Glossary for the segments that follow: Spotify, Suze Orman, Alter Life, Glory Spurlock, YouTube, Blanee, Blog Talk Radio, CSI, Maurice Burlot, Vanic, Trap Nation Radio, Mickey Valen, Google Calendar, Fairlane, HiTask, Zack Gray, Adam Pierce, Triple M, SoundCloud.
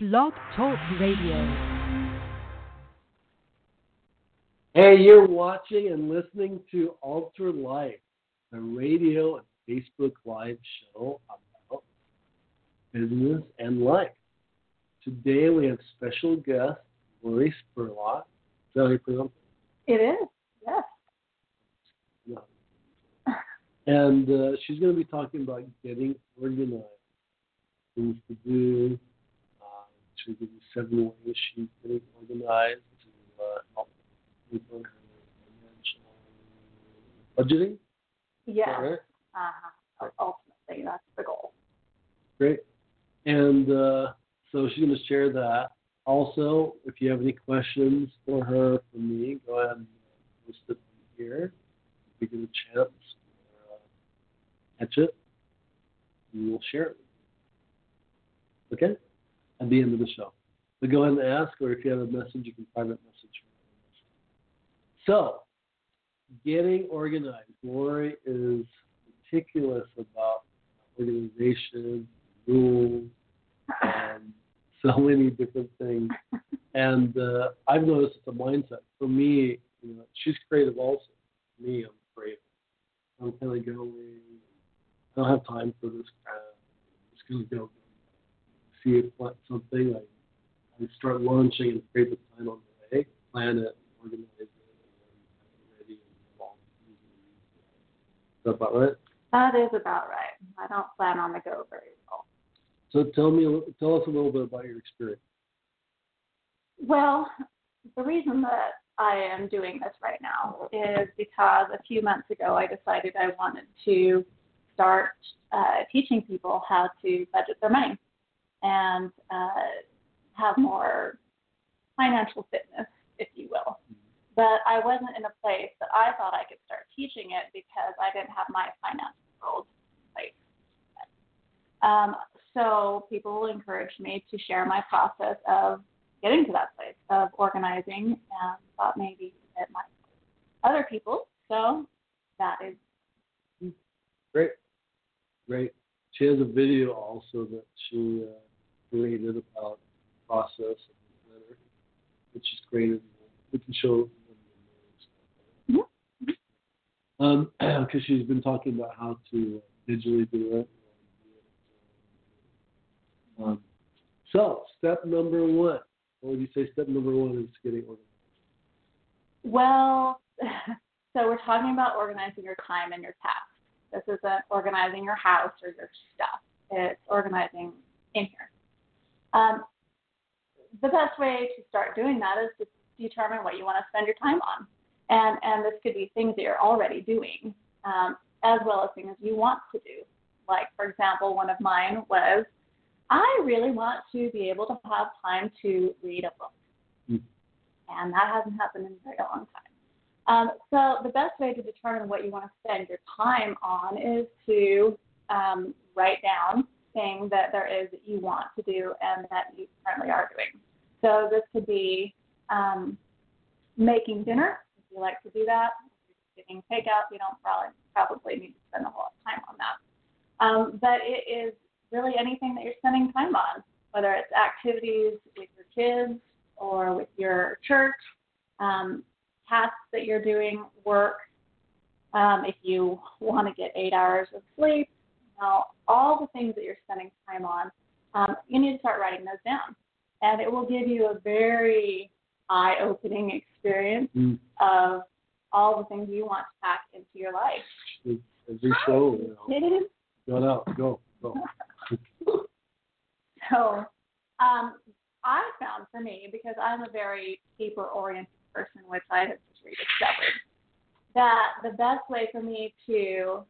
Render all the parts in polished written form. Blog Talk Radio. Hey, you're watching and listening to Alter Life, a radio and Facebook Live show about business and life. Today we have special guest, Maurice Burlot. Is that how you pronounce it? It is, yes. No. And she's going to be talking about getting organized, things to do. She'll give you 7 ways she's getting organized to help people with budgeting. Yes, right? Ultimately, that's the goal. Great. And so she's going to share that. Also, if you have any questions for her, for me, go ahead and list it here. If we get a chance to catch it, we will share it. Okay? At the end of the show. But go ahead and ask, or if you have a message, you can private message. So, getting organized. Glory is meticulous about organization, rules, and so many different things. And I've noticed it's a mindset. For me, you know, she's creative also. For me, I'm creative. I'm kind of going, I don't have time for this crap. I'm just going to go. See if something I start launching and create the time on the way, plan it, organize it, and ready and all. Is that about right? That is about right. I don't plan on the go very well. So tell us a little bit about your experience. Well, the reason that I am doing this right now is because a few months ago I decided I wanted to start teaching people how to budget their money and have more financial fitness, if you will. But I wasn't in a place that I thought I could start teaching it because I didn't have my financial goals in place. So people encouraged me to share my process of getting to that place, of organizing, and thought maybe it might help other people. So that is great. Great. She has a video also that she created about the process and the letter, which is great. We can show them because she's been talking about how to digitally do it. So, step number one. What would you say step number one is getting organized? Well, so we're talking about organizing your time and your tasks. This isn't organizing your house or your stuff. It's organizing in here. The best way to start doing that is to determine what you want to spend your time on. And this could be things that you're already doing, as well as things you want to do. Like, for example, one of mine was, I really want to be able to have time to read a book. Mm. And that hasn't happened in a very long time. So the best way to determine what you want to spend your time on is to write down things that there is that you want to do and that you currently are doing. So this could be making dinner, if you like to do that. If you're getting takeout, you don't probably need to spend a whole lot of time on that. But it is really anything that you're spending time on, whether it's activities with your kids or with your church, tasks that you're doing, work, if you want to get 8 hours of sleep, you know, all the things that you're spending time on, you need to start writing those down. And it will give you a very eye-opening experience of all the things you want to pack into your life. Every show, you know. Go. So I found for me, because I'm a very paper-oriented person, which I have just rediscovered, that the best way for me to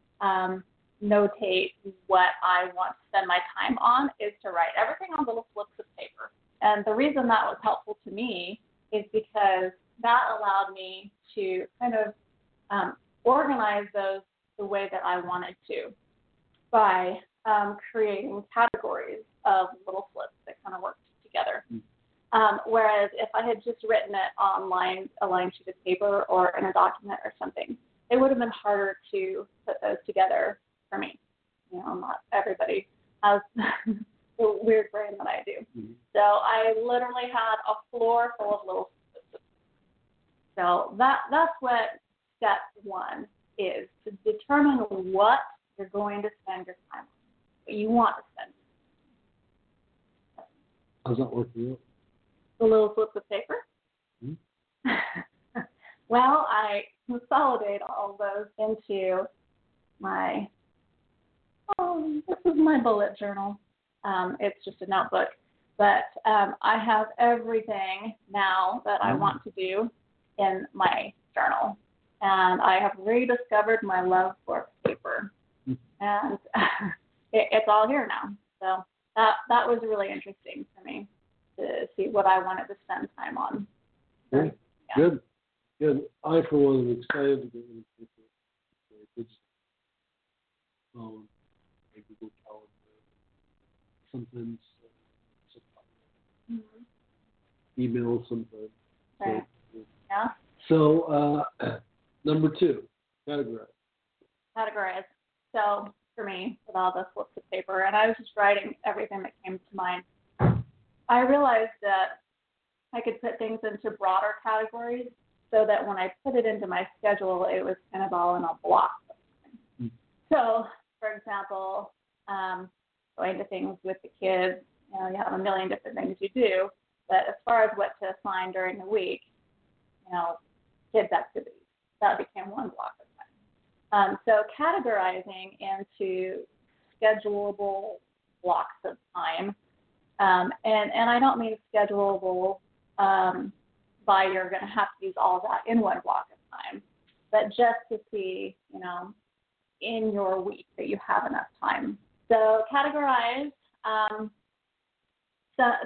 notate what I want to spend my time on is to write everything on little slips of paper. And the reason that was helpful to me is because that allowed me to kind of organize those the way that I wanted to by creating categories of little slips that kind of worked together. Mm-hmm. Whereas if I had just written it on a line sheet of paper or in a document or something, it would have been harder to put those together for me. You know, not everybody has the weird brain that I do. Mm-hmm. So I literally had a floor full of little systems. So that's what step one is, to determine what you're going to spend your time on, what you want to spend. How's that work for you? The little slips of paper? Mm-hmm. Well, I consolidate all those into my, this is my bullet journal. It's just a notebook. But I have everything now that I want to do in my journal. And I have rediscovered my love for paper. And it's all here now. So that was really interesting for me to see what I wanted to spend time on. Okay. Yeah. Good. I, for one, am excited to get into paper. It's a Google Calendar. Sometimes email, sometimes. Right. So, yeah. So number two, categorize. Categorize. So for me, with all the slips of paper, and I was just writing everything that came to mind, I realized that I could put things into broader categories so that when I put it into my schedule, it was kind of all in a block. Mm-hmm. So, for example, going to things with the kids, you know, you have a million different things you do, but as far as what to assign during the week, you know, kids' activities, that became one block of time. So categorizing into schedulable blocks of time, and I don't mean schedulable by you're going to have to use all that in one block of time, but just to see, you know, in your week that you have enough time. So categorize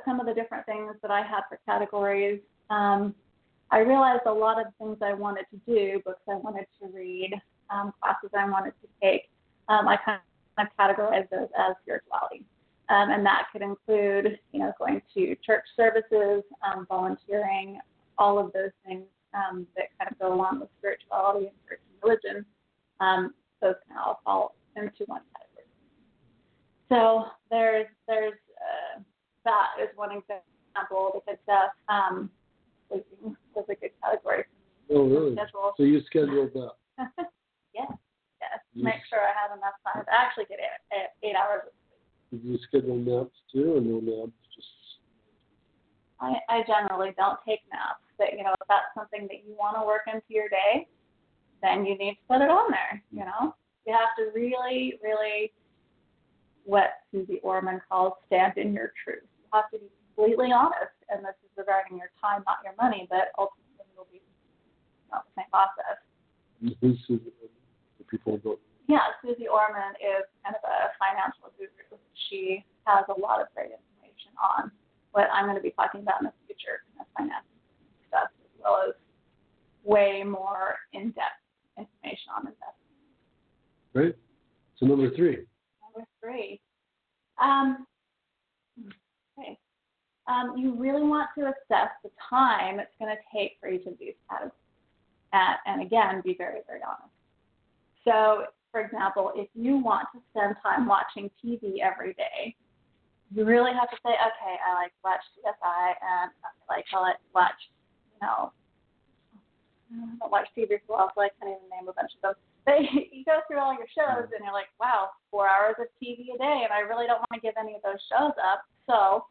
some of the different things that I had for categories. I realized a lot of things I wanted to do, books I wanted to read, classes I wanted to take. I kind of categorized those as spirituality. And that could include, you know, going to church services, volunteering, all of those things that kind of go along with spirituality and church and religion. Those kind of all fall into one category. So there's that is one example, because sleeping was a good category. Oh, really? Schedule. So you scheduled that? Yes. Make sure I had enough time to actually get 8 hours of sleep. Did you schedule naps too, or no naps? Just I generally don't take naps, but you know, if that's something that you want to work into your day, then you need to put it on there. You know, you have to really, really, what Suze Orman calls stand in your truth. You have to be completely honest, and this is regarding your time, not your money, but ultimately it'll be not the same process. Who's Suze Orman? The people don't. Yeah, Suze Orman is kind of a financial guru. She has a lot of great information on what I'm going to be talking about in the future, kind of finance stuff, as well as way more in-depth information on investing. Great. So number three. Three. Okay. You really want to assess the time it's going to take for each of these categories, and again, be very, very honest. So, for example, if you want to spend time watching TV every day, you really have to say, okay, I like to watch CSI, and I like to watch, you know, I don't watch TV so well, so I can't even name a bunch of them. But you go through all your shows and you're like, wow, 4 hours of TV a day, and I really don't want to give any of those shows up. So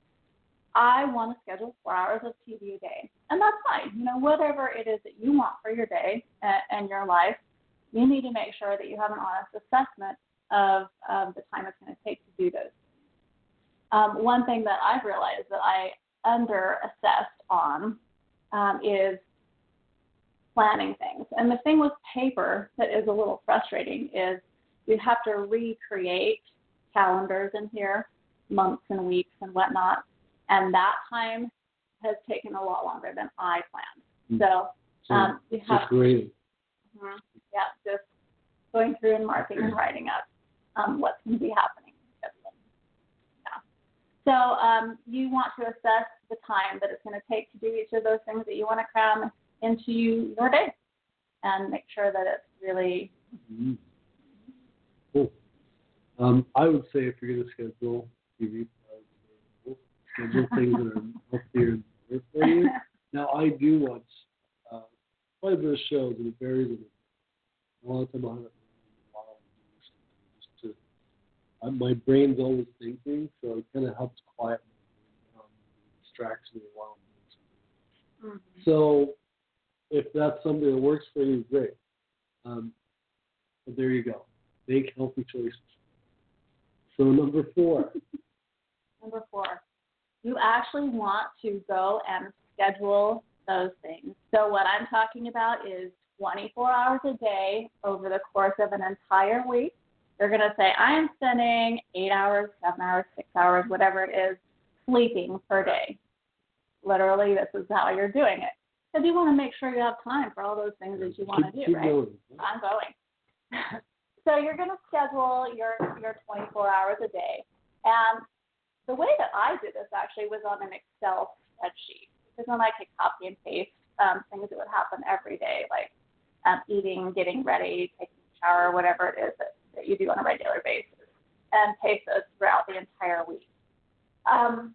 I want to schedule 4 hours of TV a day. And that's fine. You know, whatever it is that you want for your day and your life, you need to make sure that you have an honest assessment of the time it's going to take to do those. One thing that I've realized that I under-assessed on is planning things. And the thing with paper that is a little frustrating is you have to recreate calendars in here, months and weeks and whatnot, and that time has taken a lot longer than I planned. So you have to, just going through and marking and writing up what's going to be happening. So you want to assess the time that it's going to take to do each of those things that you want to cram into your day, and make sure that it's really cool. I would say if you're going to schedule TV So these things are healthier and better for you. Now, I do watch quite a bit of shows, and it varies a lot of time. I haven't really my brain's always thinking, so it kind of helps quiet me, distracts me while I'm doing something. Mm-hmm. So, if that's something that works for you, great. But there you go. Make healthy choices. So number four, you actually want to go and schedule those things. So what I'm talking about is 24 hours a day over the course of an entire week. They're going to say, I am spending 8 hours, 7 hours, 6 hours, whatever it is, sleeping per day. Literally, this is how you're doing it. Because you want to make sure you have time for all those things that you want to do, right? I'm going. So you're going to schedule your 24 hours a day. And the way that I did this actually was on an Excel spreadsheet, because then I could copy and paste things that would happen every day, like eating, getting ready, taking a shower, whatever it is that you do on a regular basis, and paste those throughout the entire week. And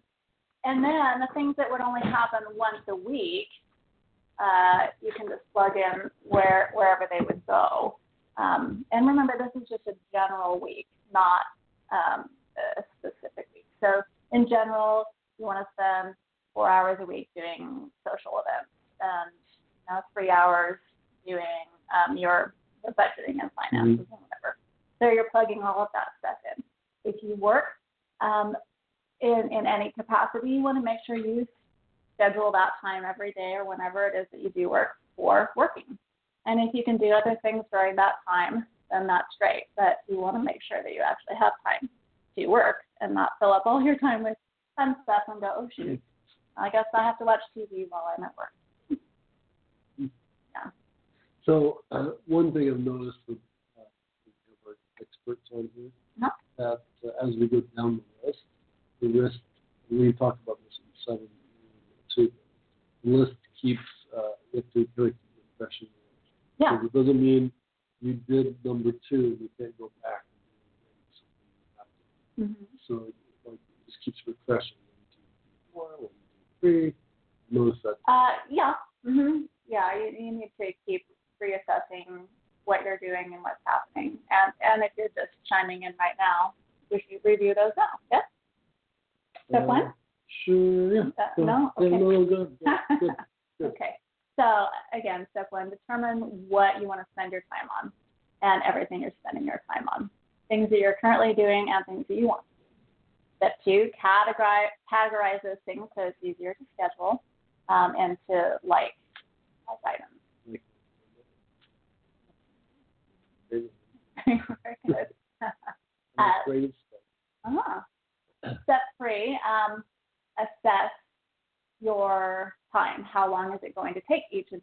then the things that would only happen once a week, you can just plug in wherever they would go. And remember, this is just a general week, not a specific week. So in general, you want to spend 4 hours a week doing social events and 3 hours doing your budgeting and finances and whatever. So you're plugging all of that stuff in. If you work in any capacity, you want to make sure you schedule that time every day or whenever it is that you do work for working. And if you can do other things during that time, then that's great. But you want to make sure that you actually have time to work and not fill up all your time with fun stuff and go, oh, shoot, I guess I have to watch TV while I'm at work. Yeah. So one thing I've noticed with our experts on here, that as we go down the list, we talked about this in 7 2, the list keeps you have to really keep the impression. Yeah. Because it doesn't mean you did number two, you can't go back. Mm-hmm. So it just keeps refreshing. 1, 2, 3, notice that. Yeah. Mm-hmm. Yeah, you need to keep reassessing what you're doing and what's happening. And if you're just chiming in right now, we should review those now. Yes? Step one? Sure, yeah. No? Okay. No, good. Okay. So, again, step one, determine what you want to spend your time on and everything you're spending your time on, things that you're currently doing and things that you want to do. Step two, categorize those things so it's easier to schedule and to like items. Step three, assess your time. How long is it going to take you to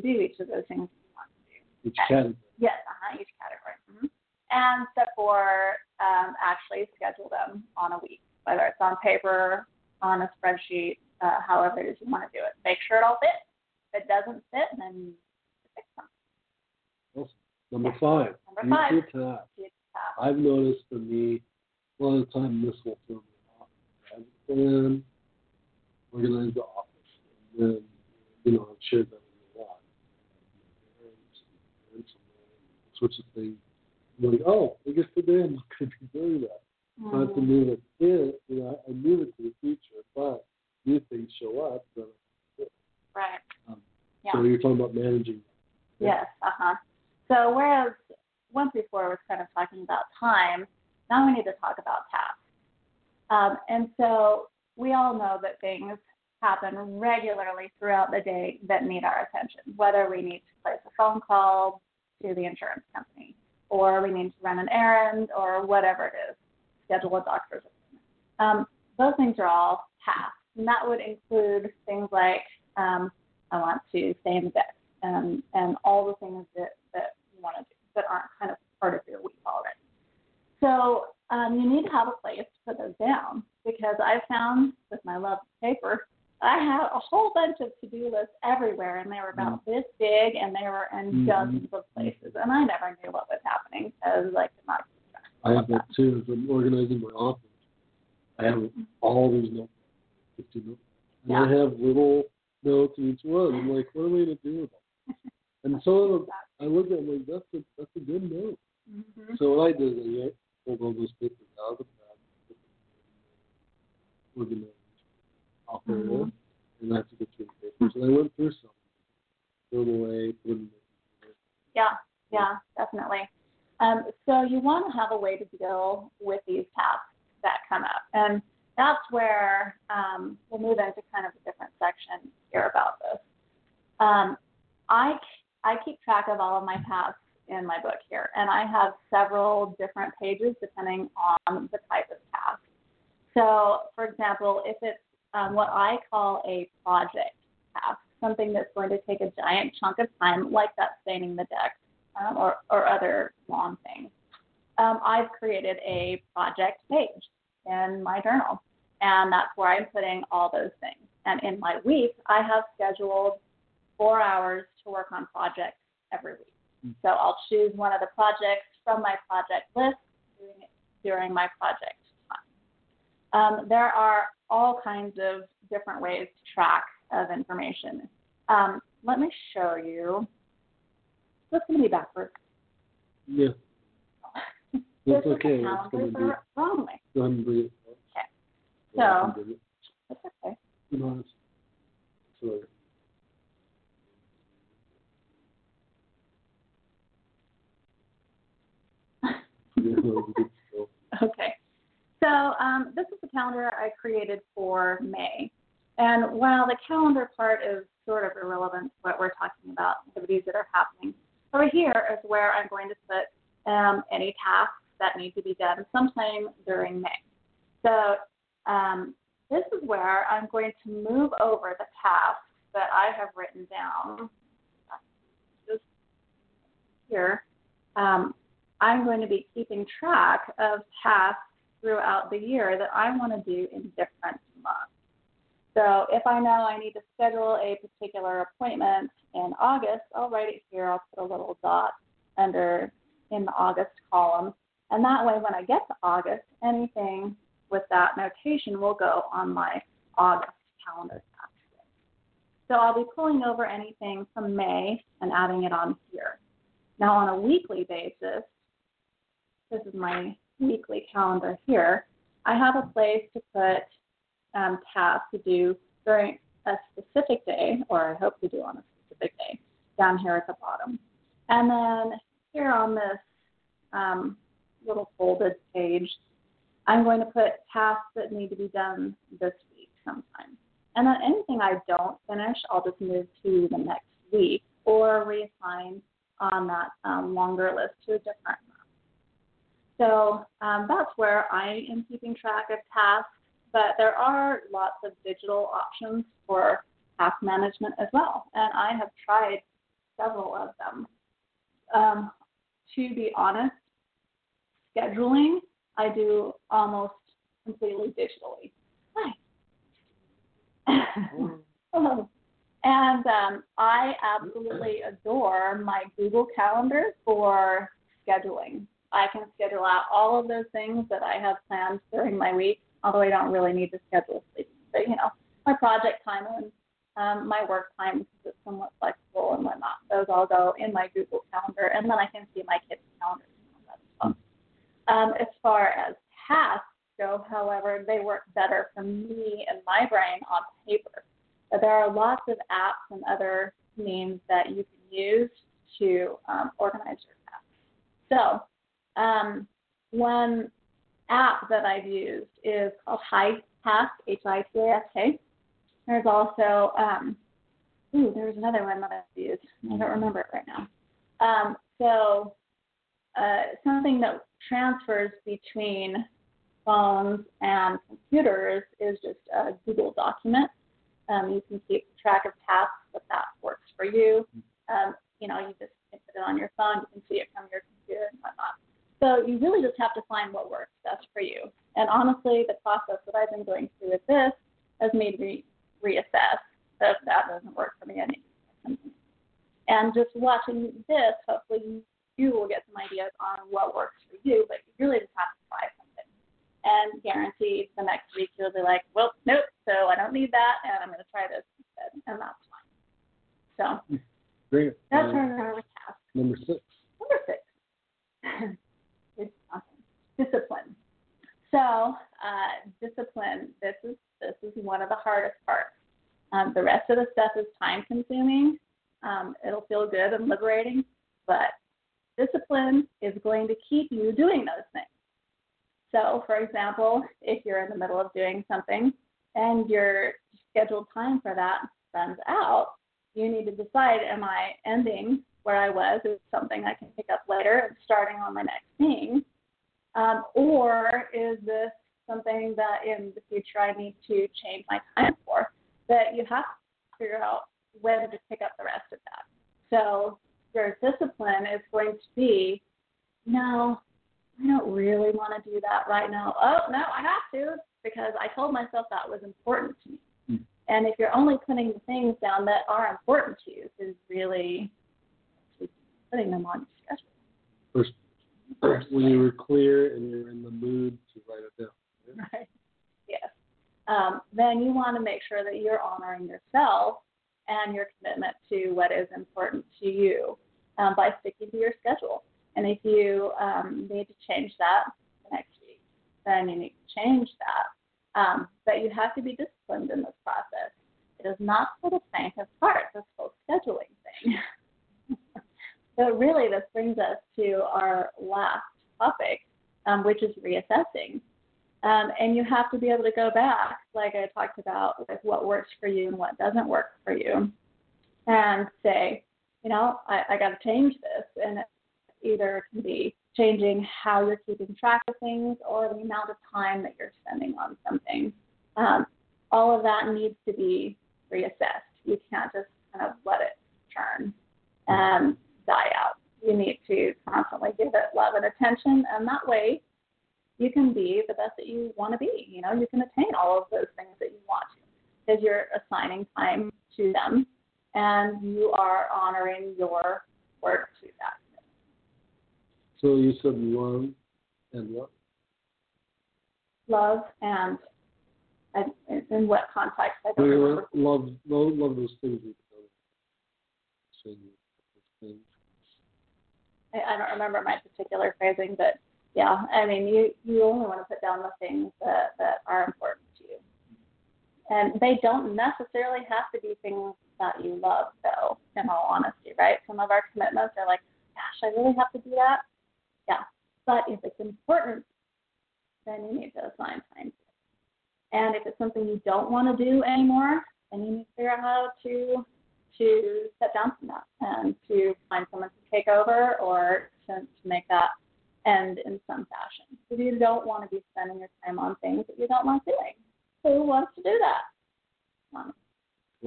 do each of those things you want to do? Each category. Yes, each category. Mm-hmm. And step four, actually schedule them on a week, whether it's on paper, on a spreadsheet, however it is you want to do it. Make sure it all fits. If it doesn't fit, then fix them. Awesome. Number five. I've noticed for me, a lot of the time this will throw me off. Organize the office, and then, I've shared that with a lot. And sorts of things. I'm like, I guess today I'm not going to be doing that. Mm-hmm. So I have to move it in, I move it to the future, but new things show up, then I can do it. Right. So you're talking about managing that. Yeah. Yes, So whereas once before I was kind of talking about time, now we need to talk about tasks. And so we all know that things happen regularly throughout the day that need our attention, whether we need to place a phone call to the insurance company, or we need to run an errand, or whatever it is, schedule a doctor's appointment. Those things are all tasks, and that would include things like I want to stay in the bed, and all the things that you want to do that aren't kind of part of your week already. So you need to have a place to put those down, because I found with my love of paper, I had a whole bunch of to-do lists everywhere, and they were about this big, and they were in dozens of places, and I never knew what was happening because I could not keep track. I have that too. I'm organizing my office. I have all these notes. And I have little notes each one. I'm like, what are we going to do with them? And some of them, I look at them like, that's a good note. Mm-hmm. So what I did is I pulled all those papers out of the bag, organized off the wall, and I took a few papers. And I went through some. Threw them away, put them in the paper. Yeah, definitely. So you want to have a way to deal with these tasks that come up. And that's where we'll move into kind of a different section here about this. I keep track of all of my tasks in my book here, and I have several different pages depending on the type of task. So, for example, if it's what I call a project task, something that's going to take a giant chunk of time, like that staining the deck or other long things, I've created a project page in my journal, and that's where I'm putting all those things. And in my week, I have scheduled 4 hours to work on projects every week. So I'll choose one of the projects from my project list during my project time. There are all kinds of different ways to track of information. Let me show you. This is going to be backwards. Yeah. That's okay. It's going to be wrong way. Go ahead and breathe. Okay. So, that's okay. You know, sorry. Okay. So this is the calendar I created for May. And while the calendar part is sort of irrelevant to what we're talking about, activities that are happening, over here is where I'm going to put any tasks that need to be done sometime during May. So this is where I'm going to move over the tasks that I have written down. Just here. I'm going to be keeping track of tasks throughout the year that I want to do in different months. So if I know I need to schedule a particular appointment in August, I'll write it here. I'll put a little dot under in the August column. And that way, when I get to August, anything with that notation will go on my August calendar. So I'll be pulling over anything from May and adding it on here. Now, on a weekly basis, this is my weekly calendar here. I have a place to put tasks to do during a specific day, or I hope to do on a specific day, down here at the bottom. And then here on this little folded page, I'm going to put tasks that need to be done this week sometime. And then anything I don't finish, I'll just move to the next week or reassign on that longer list to a different month. So that's where I am keeping track of tasks, but there are lots of digital options for task management as well, and I have tried several of them. To be honest, scheduling I do almost completely digitally. Hi. Hello. And I absolutely adore my Google Calendar for scheduling. I can schedule out all of those things that I have planned during my week, although I don't really need to schedule sleep. But, you know, my project time and my work time, because it's somewhat flexible and whatnot, those all go in my Google Calendar. And then I can see my kids' calendars and all that stuff. As far as tasks go, however, they work better for me and my brain on paper. But there are lots of apps and other means that you can use to organize your tasks. So one app that I've used is called HiTask, HiTask. There's also, there was another one that I've used. I don't remember it right now. Something that transfers between phones and computers is just a Google document. You can keep track of tasks if that works for you. You know, you just put it on your phone. You can see it from your computer and whatnot. So you really just have to find what works best for you. And honestly, the process that I've been going through with this has made me reassess. So if that doesn't work for me, I need to do something. And just watching this, hopefully you will get some ideas on what works for you, but you really just have to try something. and guaranteed the next week you'll be like, well, nope, so I don't need that, and I'm going to try this instead, and that's fine. So great. That's our task. Number six. It's awesome. Discipline. So discipline, this is one of the hardest parts. The rest of the stuff is time-consuming. It'll feel good and liberating, but discipline is going to keep you doing those things. So, for example, if you're in the middle of doing something and your scheduled time for that runs out, you need to decide, am I ending where I was? Is it something I can pick up later and starting on my next thing? Or is this something that in the future I need to change my time for? That you have to figure out when to pick up the rest of that. So your discipline is going to be, no, I don't really want to do that right now. Oh, no, I have to because I told myself that was important to me. Mm-hmm. And if you're only putting the things down that are important to you, is really putting them on your schedule. First, when you were clear and you're in the mood to write it down. Right? Right. Yes. Then you want to make sure that you're honoring yourself and your commitment to what is important to you by sticking to your schedule. And if you need to change that next week, then you need to change that. But you have to be disciplined in this process. It is not for the faint of heart, this whole scheduling thing. So really this brings us to our last topic, which is reassessing. And you have to be able to go back, like I talked about, with what works for you and what doesn't work for you, and say, you know, I got to change this. And it either can be changing how you're keeping track of things or the amount of time that you're spending on something. All of that needs to be reassessed. You can't just kind of let it turn and die out. You need to constantly give it love and attention, and that way you can be the best that you want to be. You know, you can attain all of those things that you want to because you're assigning time to them and you are honoring your work to that. So you said love and what? Love and in what context? I don't remember. Love those things. I don't remember my particular phrasing, but yeah, I mean, you only want to put down the things that are important to you. And they don't necessarily have to be things that you love, though, in all honesty, right? Some of our commitments are like, gosh, I really have to do that? Yeah. But if it's important, then you need to assign time to it. And if it's something you don't want to do anymore, then you need to figure out how to step down from that and to find someone to take over or to make that end in some fashion. If you don't want to be spending your time on things that you don't like doing, who wants to do that? A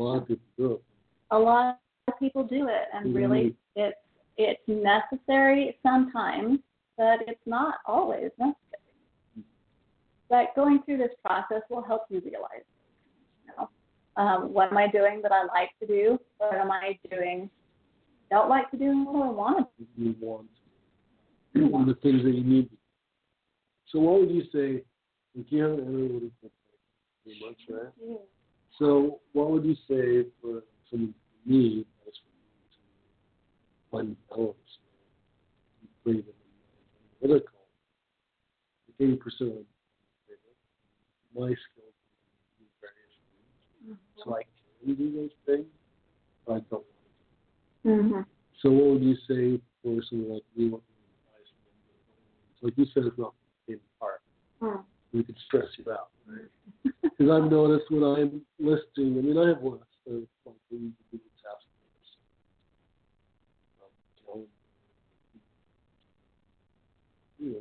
lot of people do it. A lot of people do it, and really, it's necessary sometimes, but it's not always necessary. But going through this process will help you realize, you know, what am I doing that I like to do? What am I doing I don't like to do and what I want to do? You want to. The things that you need. So what would you say, like you haven't entered what it's been like 3 months, right? Yeah. So what would you say for me as fun elements? What do I call it? 80% of my skills do various things. So I can do those things, but I don't want to. Mm-hmm. So what would you say for someone like me? Like you said, it's not the same part. Hmm. We could stress you out, right? Because I've noticed when I'm listing, I mean, I have one of like the Google task force. You know,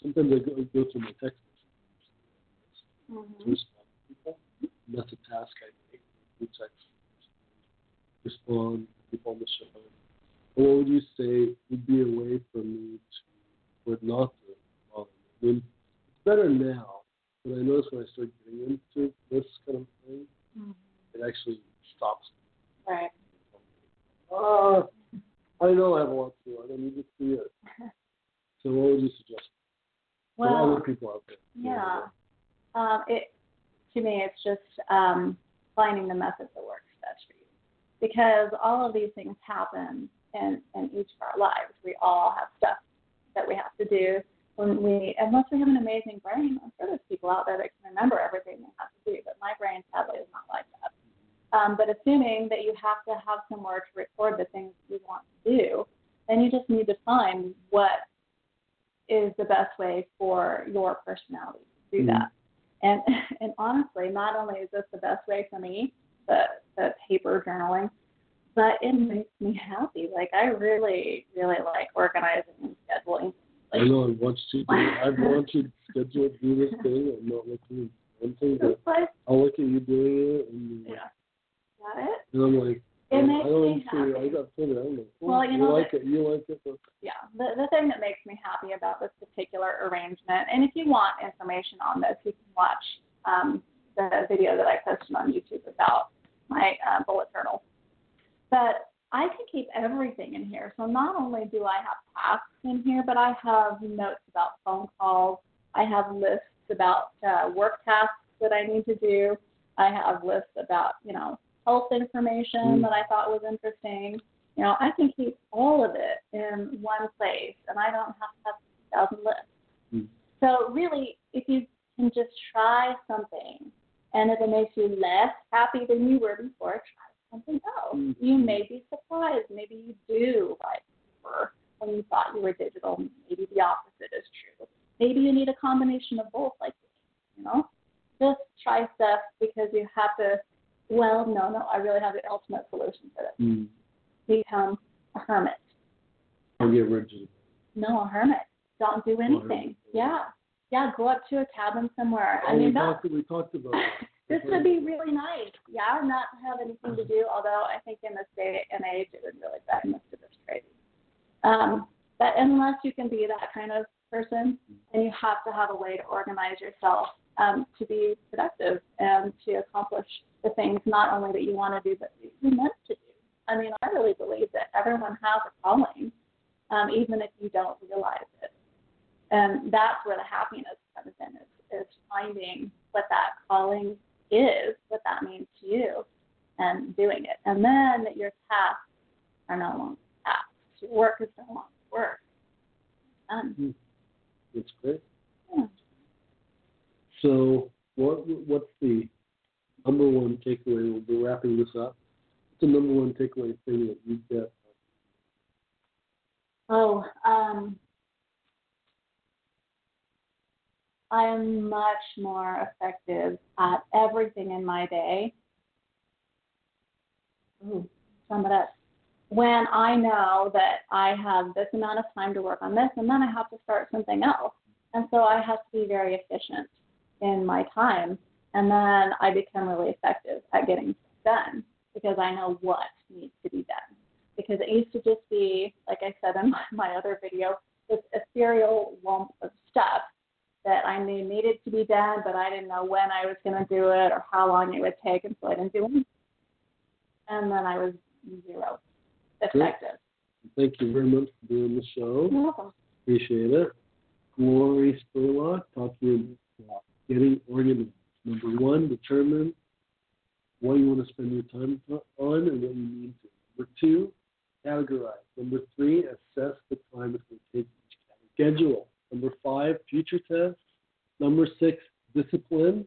sometimes I go through my text messages to respond to people. And that's a task I make. Respond to people on the show. What would you say would be a way for me to would not do it. I mean, it's better now, but I notice when I start getting into this kind of thing, it actually stops me. Right. I know I have a lot to do. I don't need to see it. So what would you suggest? Well, for other people out there. Yeah. To me, it's just finding the method that works best for you, because all of these things happen in each of our lives. We all have stuff that we have to do unless we have an amazing brain. I'm sure there's people out there that can remember everything they have to do, but my brain sadly is not like that. But assuming that you have to have somewhere to record the things you want to do, then you just need to find what is the best way for your personality to do that. And honestly, not only is this the best way for me, the paper journaling, but it makes me happy. Like, I really, really like organizing and scheduling. Like, I know, I want you to schedule, do this thing. I'm not looking at one thing, but I look at you doing it, and you're like, got it? And I'm like, it makes me happy. I got put it. I'm like, well, you like it. Yeah, the thing that makes me happy about this particular arrangement, and if you want information on this, you can watch the video that I posted on YouTube about my bullet journal. But I can keep everything in here. So not only do I have tasks in here, but I have notes about phone calls. I have lists about work tasks that I need to do. I have lists about, health information that I thought was interesting. I can keep all of it in one place, and I don't have to have 2,000 lists. So really, if you can just try something, and if it makes you less happy than you were before, try something else. You may be surprised. Maybe you do like paper when you thought you were digital. Maybe the opposite is true. Maybe you need a combination of both, like Just try stuff, because you have to. Well, no, I really have the ultimate solution for this. Become a hermit. Or get rigid. No, a hermit. Don't do anything. Yeah, go up to a cabin somewhere. We talked about that. This would be really nice. Yeah, not have anything to do, although I think in this day and age it would really drive most of us crazy. But unless you can be that kind of person, then you have to have a way to organize yourself to be productive and to accomplish the things not only that you want to do, but that you meant to do. I really believe that everyone has a calling, even if you don't realize it. And that's where the happiness comes in, is finding what that calling is, what that means to you, and doing it. And then your tasks are no longer tasks. Your work is no longer work. That's great. Yeah. So what's the number one takeaway? We'll be wrapping this up. What's the number one takeaway thing that you get? Oh, I am much more effective at everything in my day. Sum it up. When I know that I have this amount of time to work on this, and then I have to start something else. And so I have to be very efficient in my time, and then I become really effective at getting done, because I know what needs to be done. Because it used to just be, like I said in my other video, this ethereal lump of stuff that I knew needed to be done, but I didn't know when I was going to do it or how long it would take, and so I didn't do it. And then I was zero effective. Thank you very much for doing the show. You're welcome. Appreciate it. Glory Spurlock, talking about getting organized. Number one, determine what you want to spend your time on and what you need to. Number two, categorize. Number three, assess the time it's going to take each schedule. Number five, future tasks. Number six, discipline.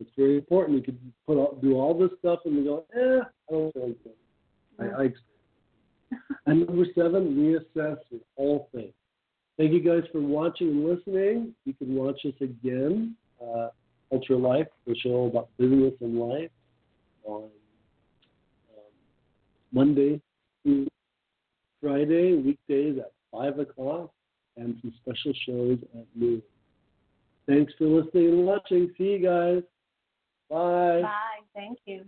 It's very important. You can do all this stuff and you go, I don't feel like that. I expect. And number seven, reassess with all things. Thank you guys for watching and listening. You can watch us again, Alter Life, the show about business and life, on Monday through Friday, weekdays at 5 o'clock, and some special shows at noon. Thanks for listening and watching. See you guys. Bye. Bye. Thank you.